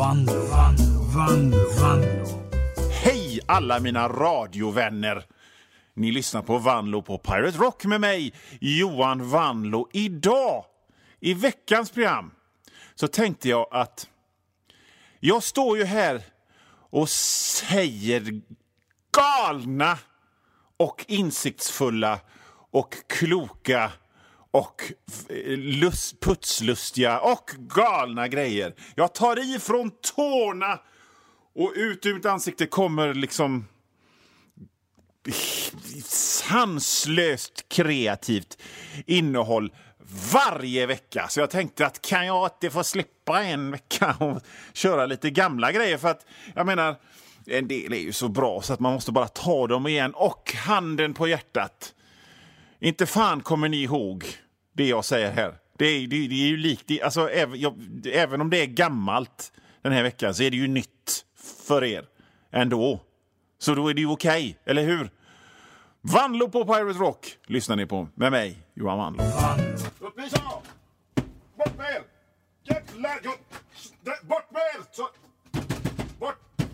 Wanloo. Hej alla mina radiovänner! Ni lyssnar på Wanloo på Pirate Rock med mig, Johan Wanloo. Idag, i veckans program, så tänkte jag att jag står ju här och säger galna och insiktsfulla och kloka och putslustiga och galna grejer. Jag tar i från tårna och ut ur mitt ansikte kommer liksom sanslöst kreativt innehåll varje vecka. Så jag tänkte att kan jag inte få slippa en vecka och köra lite gamla grejer, för att jag menar, en del är ju så bra så att man måste bara ta dem igen. Och handen på hjärtat, inte fan kommer ni ihåg det jag säger här. Det är ju likt det, alltså, även om det är gammalt den här veckan så är det ju nytt för er ändå. Så då är det ju okej, eller hur? Wanloo på Pirate Rock lyssnar ni på med mig, Johan Wanloo. Bort med er! Bort med er!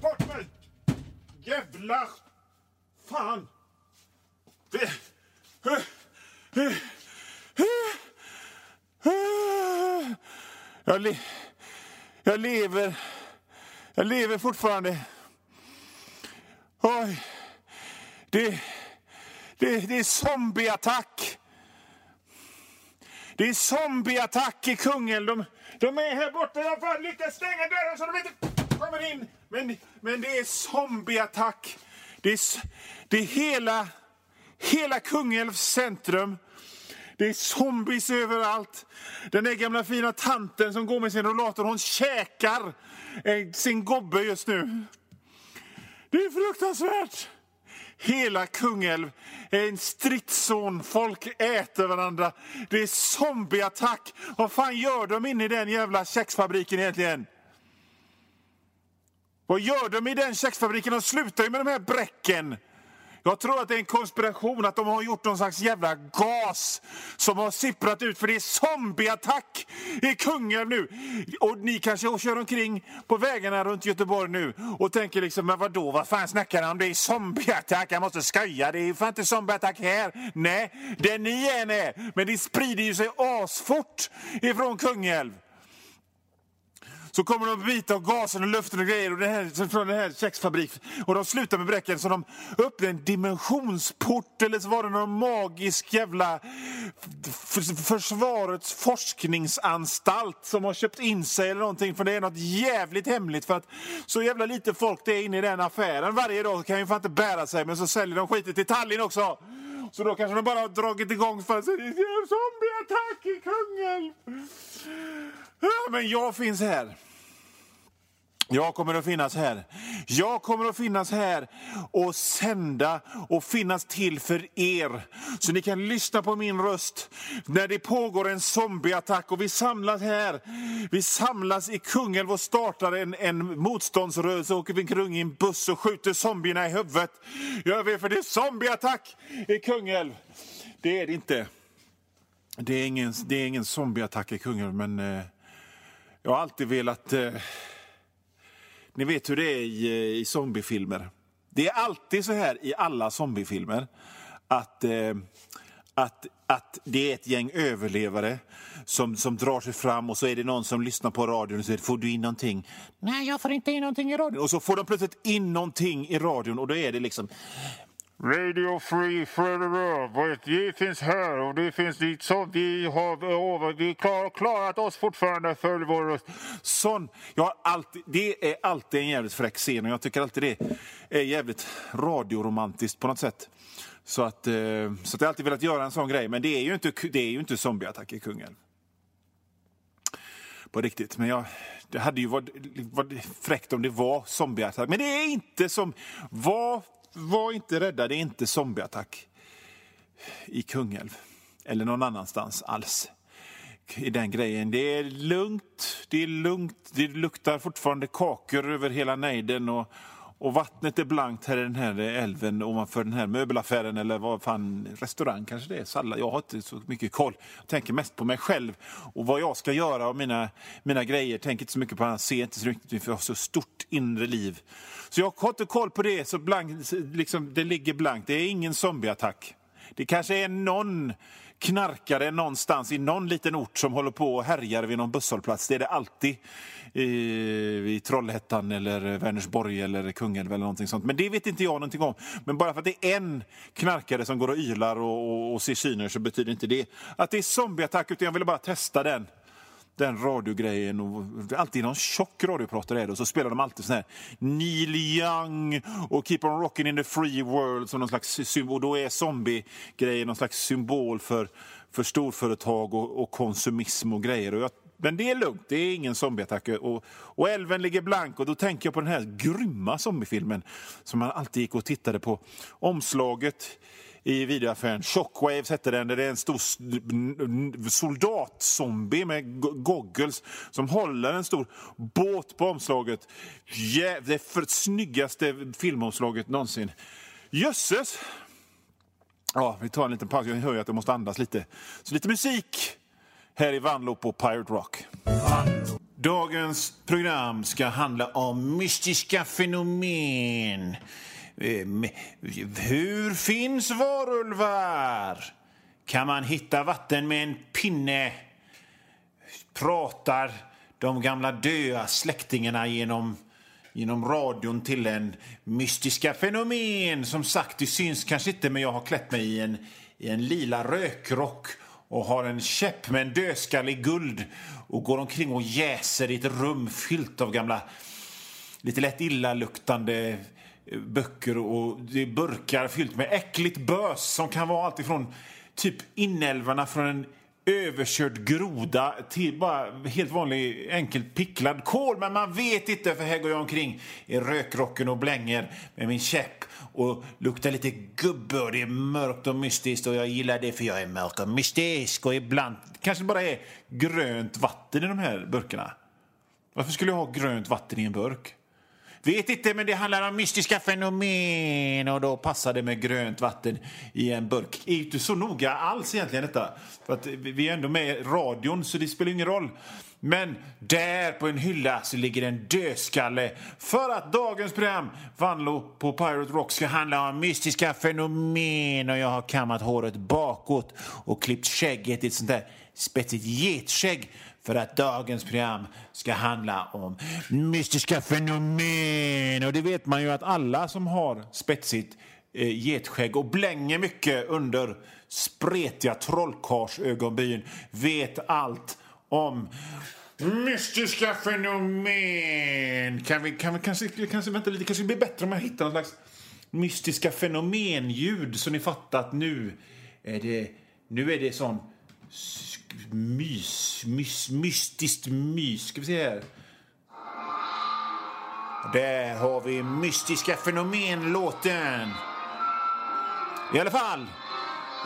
Bort med er! Jävlar! Fan! Jag lever fortfarande. Oj. Det är zombieattack. Det är zombieattack i Kungälv. De är här borta. Jag har lyckats stänga dörren så de inte kommer in. Men det är zombieattack. Det är hela Kungälvs centrum. Det är zombies överallt. Den där gamla fina tanten som går med sin rollator, hon käkar sin gobbe just nu. Det är fruktansvärt. Hela Kungälv är en stridszon. Folk äter varandra. Det är zombieattack. Vad fan gör de inne i den jävla kexfabriken egentligen? Vad gör de i den kexfabriken? De slutar ju med de här bräcken. Jag tror att det är en konspiration att de har gjort någon slags jävla gas som har sipprat ut, för det är zombieattack i Kungälv nu. Och ni kanske kör omkring på vägarna runt Göteborg nu och tänker liksom, men vadå, vad fan snackar han om? Det är zombieattack, jag måste skoja, det är fan inte zombieattack här. Nej, det ni än är, men det sprider ju sig asfort ifrån Kungälv. Så kommer de bita av gasen och luften och grejer och från den här kexfabriken. Och de slutar med bräcken så de öppnar en dimensionsport. Eller så var det någon magisk jävla försvarets forskningsanstalt som har köpt in sig eller någonting. För det är något jävligt hemligt, för att så jävla lite folk det är inne i den affären. Varje dag kan ju fan inte bära sig, men så säljer de skitet till Tallinn också. Så då kanske de bara har dragit igång för att säga, det är en zombieattack i Kungälv. Ja, men jag finns här. Jag kommer att finnas här. Jag kommer att finnas här och sända och finnas till för er. Så ni kan lyssna på min röst när det pågår en zombieattack. Och vi samlas här. Vi samlas i Kungälv och startar en motståndsrörelse. Åker vi kring i en buss och skjuter zombierna i huvudet. Gör vi, för det är zombieattack i Kungälv. Det är det inte. Det är ingen zombieattack i Kungälv, men jag har alltid velat... Ni vet hur det är i zombiefilmer. Det är alltid så här i alla zombiefilmer att det är ett gäng överlevare som drar sig fram, och så är det någon som lyssnar på radion och säger, får du in någonting? Nej, jag får inte in någonting i radion. Och så får de plötsligt in någonting i radion, och då är det liksom... Radio Free Europe, det finns här och det finns dit, som vi har klarat oss fortfarande för vår röst. Sån, det är alltid en jävligt fräck scen, och jag tycker alltid det är jävligt radioromantiskt på något sätt. Så att jag alltid velat göra en sån grej, men det är ju inte zombieattack i Kungälv. På riktigt, men det hade ju varit fräckt om det var zombieattack, men det är inte som var inte rädda, det är inte zombieattack i Kungälv eller någon annanstans alls i den grejen. Det är lugnt, det luktar fortfarande kakor över hela nejden och, Och vattnet är blankt här i den här älven ovanför den här möbelaffären eller vad fan, restaurang kanske det är, sallad. Jag har inte så mycket koll. Jag tänker mest på mig själv och vad jag ska göra och mina grejer. Tänker inte så mycket på att se inte så mycket för jag har så stort inre liv. Så jag har inte koll på det, så blankt, liksom, det ligger blankt. Det är ingen zombieattack. Det kanske är någon knarkare någonstans i någon liten ort som håller på och härjar vid någon busshållplats. Det är det alltid i Trollhättan eller Vänersborg eller Kungälv eller någonting sånt. Men det vet inte jag någonting om. Men bara för att det är en knarkare som går och ylar och ser syner så betyder inte det att det är zombieattack, utan jag ville bara testa den radiogrejen. Och alltid någon tjock radiopratare är det, och så spelar de alltid sån här Neil Young och Keep on Rockin' in the Free World som någon slags symbol, och då är zombiegrejen någon slags symbol för storföretag och konsumism och grejer, och men det är lugnt, det är ingen zombieattack, och älven ligger blank, och då tänker jag på den här grymma zombiefilmen som man alltid gick och tittade på omslaget i videoaffären. Shockwave hette den, där det är en stor soldatzombie med goggles som håller en stor båt på omslaget. Det för snyggaste filmomslaget någonsin. Jösses! Ja, vi tar en liten paus. Jag hör att jag måste andas lite. Så lite musik här i Wanloo på Pirate Rock. Dagens program ska handla om mystiska fenomen. Hur finns varulvar? Kan man hitta vatten med en pinne? Pratar de gamla döda släktingarna genom radion till en mystiska fenomen? Som sagt, det syns kanske inte, men jag har klätt mig i en lila rökrock och har en käpp med en dödskalle i guld och går omkring och jäser i ett rum fyllt av gamla, lite lätt illaluktande böcker, och det är burkar fyllt med äckligt bös som kan vara allt ifrån typ inälvarna från en överkörd groda till bara helt vanlig enkelt picklad kål, men man vet inte, för här går jag omkring i rökrocken och blänger med min käpp och luktar lite gubbe, och det är mörkt och mystiskt, och jag gillar det för jag är mörk och mystisk, och ibland kanske bara är grönt vatten i de här burkarna. Varför skulle jag ha grönt vatten i en burk? Vet inte, men det handlar om mystiska fenomen, och då passar det med grönt vatten i en burk. Det är inte så noga alls egentligen detta, för att vi är ändå med i radion, så det spelar ingen roll. Men där på en hylla så ligger en dödskalle, för att dagens program Wanloo på Pirate Rock ska handla om mystiska fenomen. Och jag har kammat håret bakåt och klippt skägget i ett sånt där spetsigt getskägg, för att dagens program ska handla om mystiska fenomen. Och det vet man ju att alla som har spetsigt getskägg och blänger mycket under spretiga trollkarsögonbyn vet allt om mystiska fenomen. Kan vi kanske vänta lite, kanske det blir bättre om jag hittar någon slags mystiska fenomenljud, så ni fattar att nu är det sån mystiskt mys. Ska vi se här. Där har vi mystiska fenomenlåten. I alla fall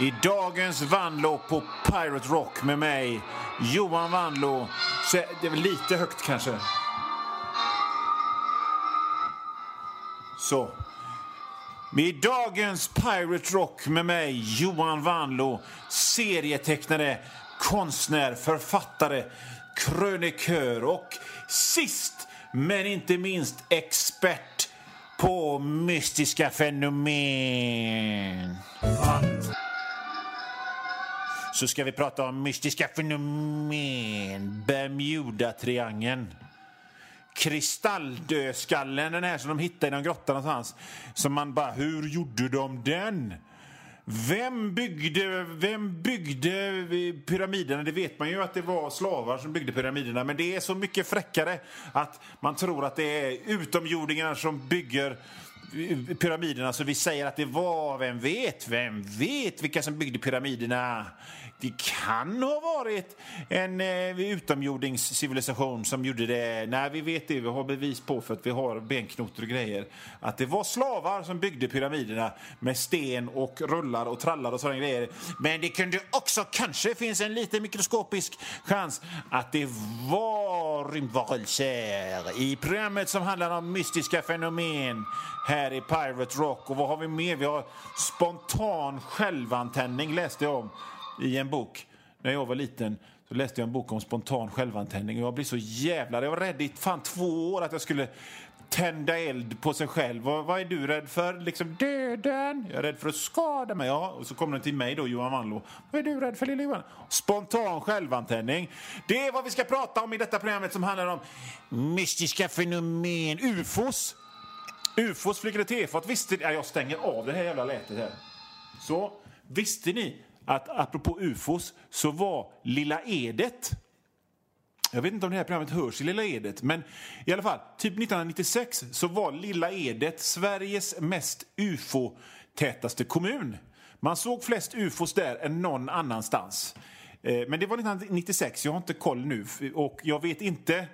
i dagens Wanloo på Pirate Rock med mig, Johan Wanloo. Så det är väl lite högt kanske. Så. I dagens Pirate Rock med mig, Johan Wanloo, serietecknare, konstnär, författare, krönikör och sist men inte minst expert på mystiska fenomen. Så ska vi prata om mystiska fenomen. Bermuda triangeln. Kristalldödskallen, den här som de hittade i någon grotta någonstans, som man bara, hur gjorde de den? Vem byggde pyramiderna? Det vet man ju att det var slavar som byggde pyramiderna, men det är så mycket fräckare att man tror att det är utomjordingar som bygger pyramiderna, så vi säger att det var, vem vet vilka som byggde pyramiderna. Det kan ha varit en utomjordingscivilisation som gjorde det. Nej, vi vet det, vi har bevis på, för att vi har benknotor och grejer, att det var slavar som byggde pyramiderna med sten och rullar och trallar och sådana grejer. Men det kunde också, kanske finns en liten mikroskopisk chans att det var rymdvarelser i programmet som handlar om mystiska fenomen här i Pirate Rock. Och vad har vi mer? Vi har spontan självantändning, läste jag om i en bok. När jag var liten så läste jag en bok om spontan självantändning, och jag blev så jävla, jag var rädd i fan 2 år att jag skulle tända eld på sig själv. Vad är du rädd för? Liksom döden. Jag är rädd för att skada mig. Ja. Och så kommer den till mig då, Johan Wanloo. Vad är du rädd för, lilla Johan? Spontan självantändning. Det är vad vi ska prata om i detta programmet som handlar om mystiska fenomen. UFOs. UFOs flyger tefat. Visste ni? Ja, jag stänger av det här jävla lätet här. Så, visste ni att apropå UFOs så var Lilla Edet, jag vet inte om det här programmet hörs i Lilla Edet, men i alla fall, typ 1996 så var Lilla Edet Sveriges mest UFO-tätaste kommun. Man såg flest UFOs där än någon annanstans. Men det var 1996, jag har inte koll nu, och jag vet inte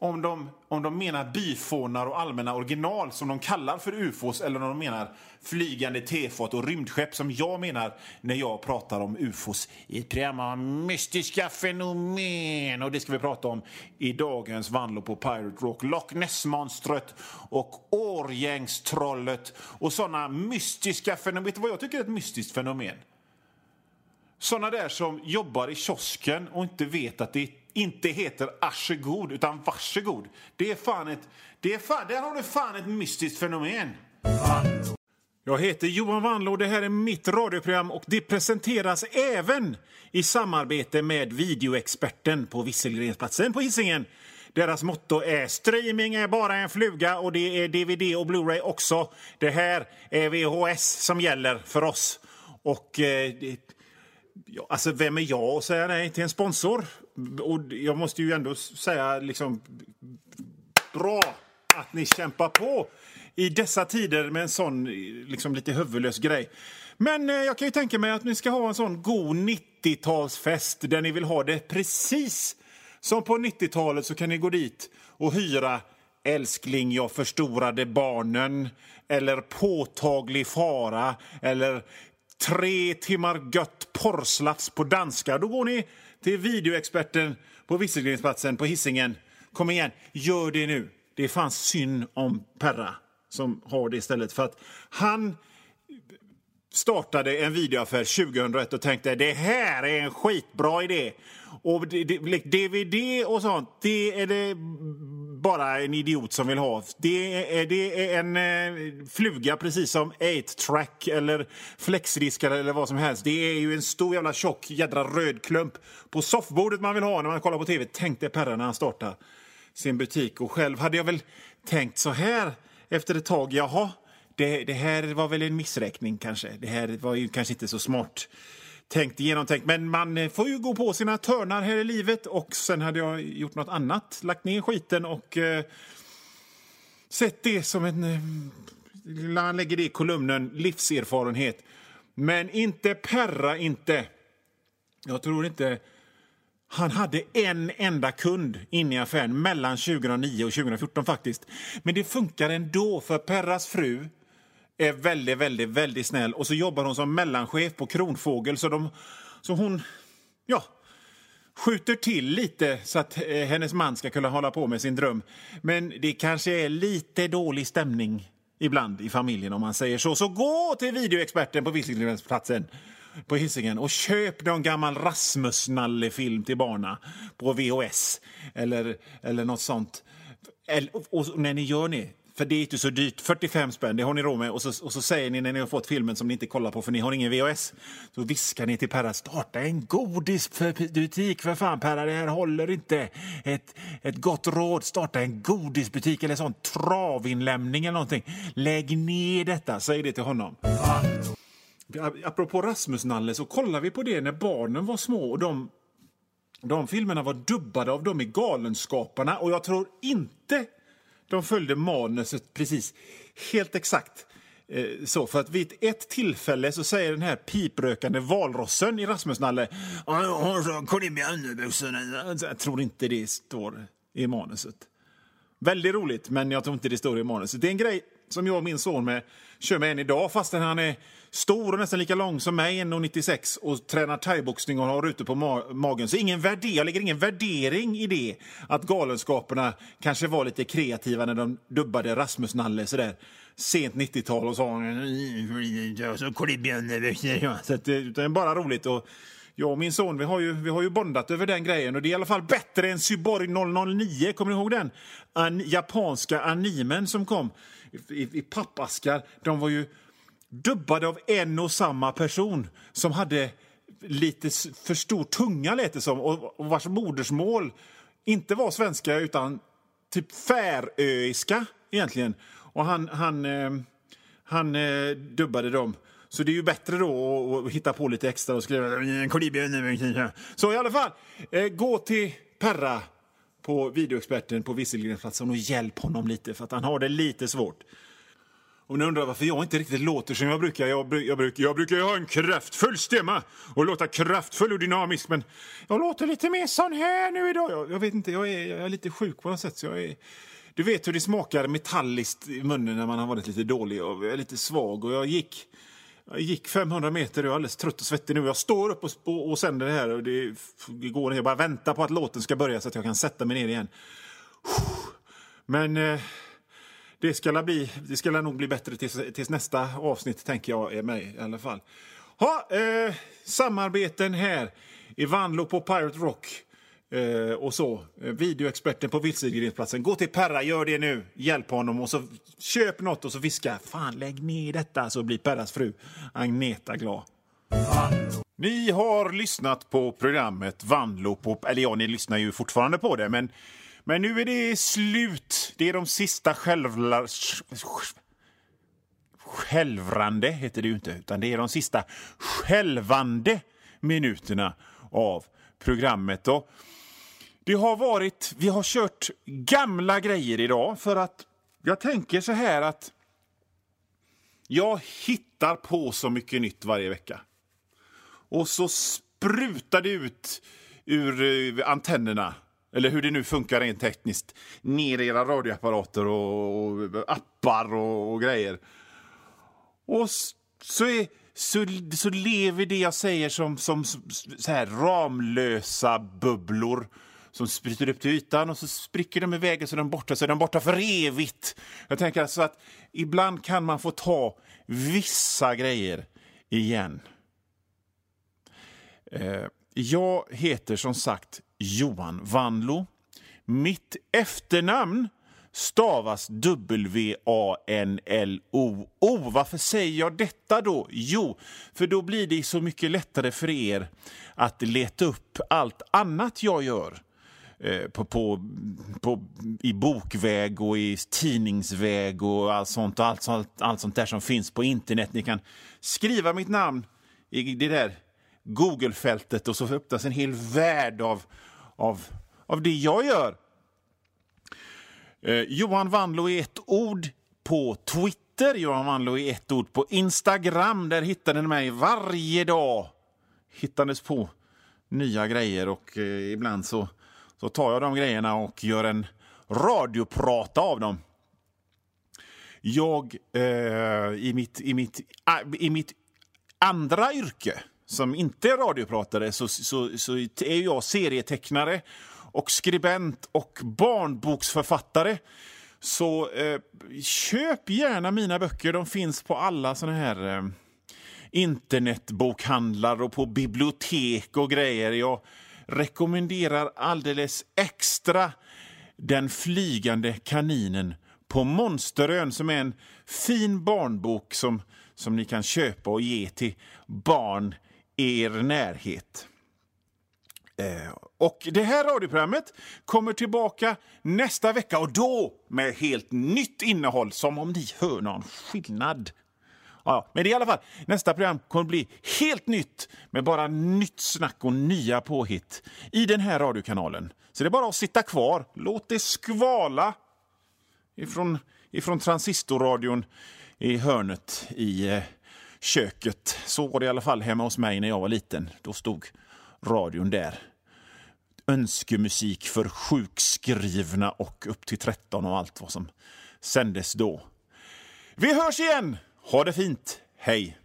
om de menar byfånar och allmänna original som de kallar för UFOs, eller om de menar flygande tefat och rymdskepp som jag menar när jag pratar om UFOs i tema mystiska fenomen. Och det ska vi prata om i dagens Wanloo på Pirate Rock. Loch Ness-monstret och Årgångstrollet och sådana mystiska fenomen. Vet du vad jag tycker är ett mystiskt fenomen? Sådana där som jobbar i kiosken och inte vet att det inte heter arsegod utan varsegod. Där har du fan ett mystiskt fenomen. Jag heter Johan Wanloo, det här är mitt radioprogram, och det presenteras även i samarbete med videoexperten på Visselgrensplatsen på Hisingen. Deras motto är streaming är bara en fluga, och det är DVD och Blu-ray också. Det här är VHS som gäller för oss. Och ja, alltså vem är jag att säga nej till en sponsor? Och jag måste ju ändå säga liksom bra att ni kämpar på i dessa tider med en sån liksom lite huvudlös grej. Men jag kan ju tänka mig att ni ska ha en sån god 90-talsfest där ni vill ha det precis som på 90-talet, så kan ni gå dit och hyra Älskling, jag förstorade barnen, eller Påtaglig fara, eller 3 timmar gött porrslats på danska. Då går ni till videoexperten på Visselgrensplatsen på Hisingen. Kom igen, gör det nu. Det är fan synd om Perra som har det istället, för att han startade en videoaffär 2001 och tänkte det här är en skitbra idé. Och DVD och sånt, det är det bara en idiot som vill ha. Det är en fluga precis som 8-track eller flexdiskar eller vad som helst. Det är ju en stor jävla tjock jädra röd klump på soffbordet man vill ha när man kollar på tv, tänkte Perra när han startade sin butik. Och själv hade jag väl tänkt så här efter ett tag, jaha, det här var väl en missräkning kanske. Det här var ju kanske inte så smart tänkt genomtänkt, men man får ju gå på sina törnar här i livet. Och sen hade jag gjort något annat, lagt ner skiten och sett det som en, han lägger det i kolumnen, livserfarenhet. Men inte Perra, inte. Jag tror inte han hade en enda kund inne i affären mellan 2009 och 2014 faktiskt. Men det funkar ändå, för Perras fru är väldigt, väldigt, väldigt snäll. Och så jobbar hon som mellanchef på Kronfågel. Så hon, ja, skjuter till lite så att hennes man ska kunna hålla på med sin dröm. Men det kanske är lite dålig stämning ibland i familjen om man säger så. Så gå till videoexperten på Visselgrensplatsen på Hisingen och köp någon gammal Rasmus Nalle film till barna på VHS eller något sånt. Och när ni gör det, för det är inte så dyrt, 45 spänn, det har ni råd med. Och så säger ni när ni har fått filmen som ni inte kollar på för ni har ingen VHS, så viskar ni till Perra, starta en godisbutik för fan Perra, det här håller inte. Ett gott råd, starta en godisbutik eller sån travinlämning eller någonting. Lägg ner detta, säg det till honom. Apropå Rasmus Nalle så kollar vi på det när barnen var små, och de filmerna var dubbade av dem i Galenskaparna, och jag tror inte de följde manuset precis helt exakt. Så för att vid ett tillfälle så säger den här piprökande valrossen i Rasmus Nalle, jag tror inte det står i manuset. Väldigt roligt, men jag tror inte det står i manuset. Det är en grej som jag och min son kör med än idag, fastän han är stor och nästan lika lång som mig, 1,96, och tränar thaiboxning och har ute på magen. Så jag lägger ingen värdering i det, att galenskaparna kanske var lite kreativa när de dubbade Rasmus Nalle sådär sent 90-tal och så att, utan bara roligt. Och jag och min son, vi har ju bondat över den grejen, och det är i alla fall bättre än Cyborg 009, kommer ni ihåg den? Japanska animen som kom i pappaskar, de var ju dubbade av en och samma person som hade lite för stor tunga, lät det som, och vars modersmål inte var svenska utan typ färöiska egentligen, och han dubbade dem. Så det är ju bättre då att hitta på lite extra och skriva. Så i alla fall, gå till Perra på videoexperten på Visselgrensplatsen och hjälp honom lite, för att han har det lite svårt. Och nu undrar varför jag inte riktigt låter som jag brukar. Jag brukar ha en kraftfull stämma och låta kraftfull och dynamisk, men jag låter lite mer sån här nu idag. Jag vet inte, jag är lite sjuk på något sätt, så jag är... Du vet hur det smakar metalliskt i munnen när man har varit lite dålig, och jag är lite svag, och jag gick 500 meter och jag är alldeles trött och svettig nu. Jag står upp och sänder det här, och det går ner. Jag bara väntar på att låten ska börja så att jag kan sätta mig ner igen. Men det ska nog bli bättre tills nästa avsnitt, tänker jag, är mig i alla fall. Samarbeten här i Wanloo på Pirate Rock. Och så, videoexperten på Vilsegränsplatsen. Gå till Perra, gör det nu. Hjälp honom, och så köp något och så viska, fan, lägg ner detta, så blir Perras fru Agneta glad. Ni har lyssnat på programmet Wanloo på, eller ja, ni lyssnar ju fortfarande på det, men nu är det slut. Det är de sista självrande heter det ju inte, utan det är de sista självande minuterna av programmet då. Vi har kört gamla grejer idag, för att jag tänker så här att jag hittar på så mycket nytt varje vecka. Och så sprutar det ut ur antennerna, eller hur det nu funkar rent tekniskt, ner i era radioapparater och appar och grejer. Och så lever det jag säger som så här ramlösa bubblor som sprutar upp till ytan, och så spricker de i vägen, så är de borta för evigt. Jag tänker alltså att ibland kan man få ta vissa grejer igen. Jag heter som sagt Johan Wanloo. Mitt efternamn stavas W-A-N-L-O-O. Varför säger jag detta då? Jo, för då blir det så mycket lättare för er att leta upp allt annat jag gör i bokväg och i tidningsväg och allt sånt där som finns på internet. Ni kan skriva mitt namn i det där Google-fältet, och så öppnas en hel värld av det jag gör. Johan Wanloo är ett ord på Twitter, Johan Wanloo är ett ord på Instagram. Där hittar ni mig varje dag. Hittades på nya grejer, och ibland så tar jag de grejerna och gör en radioprata av dem. Jag i mitt andra yrke som inte är radiopratare, så är jag serietecknare och skribent och barnboksförfattare. Så köp gärna mina böcker. De finns på alla såna här internetbokhandlar och på bibliotek och grejer. Jag rekommenderar alldeles extra Den flygande kaninen på Monsterön, som är en fin barnbok som ni kan köpa och ge till barn i er närhet. Och det här radioprogrammet kommer tillbaka nästa vecka, och då med helt nytt innehåll, som om ni hör någon skillnad. Ja, men det är i alla fall, nästa program kommer bli helt nytt, med bara nytt snack och nya påhitt i den här radiokanalen. Så det är bara att sitta kvar, låt det skvala ifrån transistorradion i hörnet i köket. Så var det i alla fall hemma hos mig när jag var liten. Då stod radion där. Önskemusik för sjukskrivna och upp till 13 och allt vad som sändes då. Vi hörs igen! Ha det fint! Hej!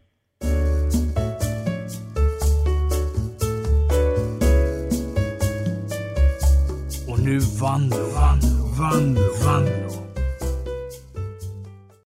Och nu Wanloo.